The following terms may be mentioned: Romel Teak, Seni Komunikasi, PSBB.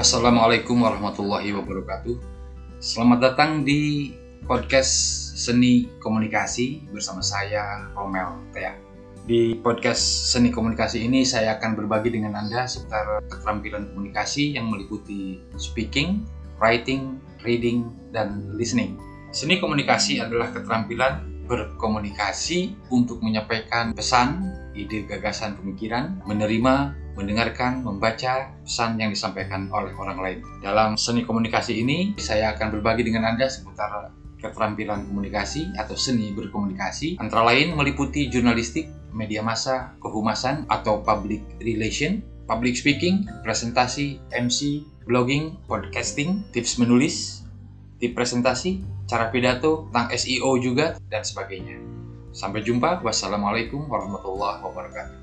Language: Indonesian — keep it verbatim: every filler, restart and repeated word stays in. Assalamualaikum warahmatullahi wabarakatuh. Selamat datang di podcast Seni Komunikasi bersama saya Romel Teak. Di podcast Seni Komunikasi ini saya akan berbagi dengan Anda seputar keterampilan komunikasi yang meliputi speaking, writing, reading, dan listening. Seni komunikasi adalah keterampilan berkomunikasi untuk menyampaikan pesan, ide, gagasan, pemikiran, menerima, mendengarkan, membaca pesan yang disampaikan oleh orang lain. Dalam seni komunikasi ini, saya akan berbagi dengan Anda seputar keterampilan komunikasi atau seni berkomunikasi, antara lain meliputi jurnalistik, media massa, kehumasan atau public relation, public speaking, presentasi, M C, blogging, podcasting, tips menulis, tips presentasi, cara pidato, tentang S E O juga, dan sebagainya. Sampai jumpa, wassalamualaikum warahmatullahi wabarakatuh.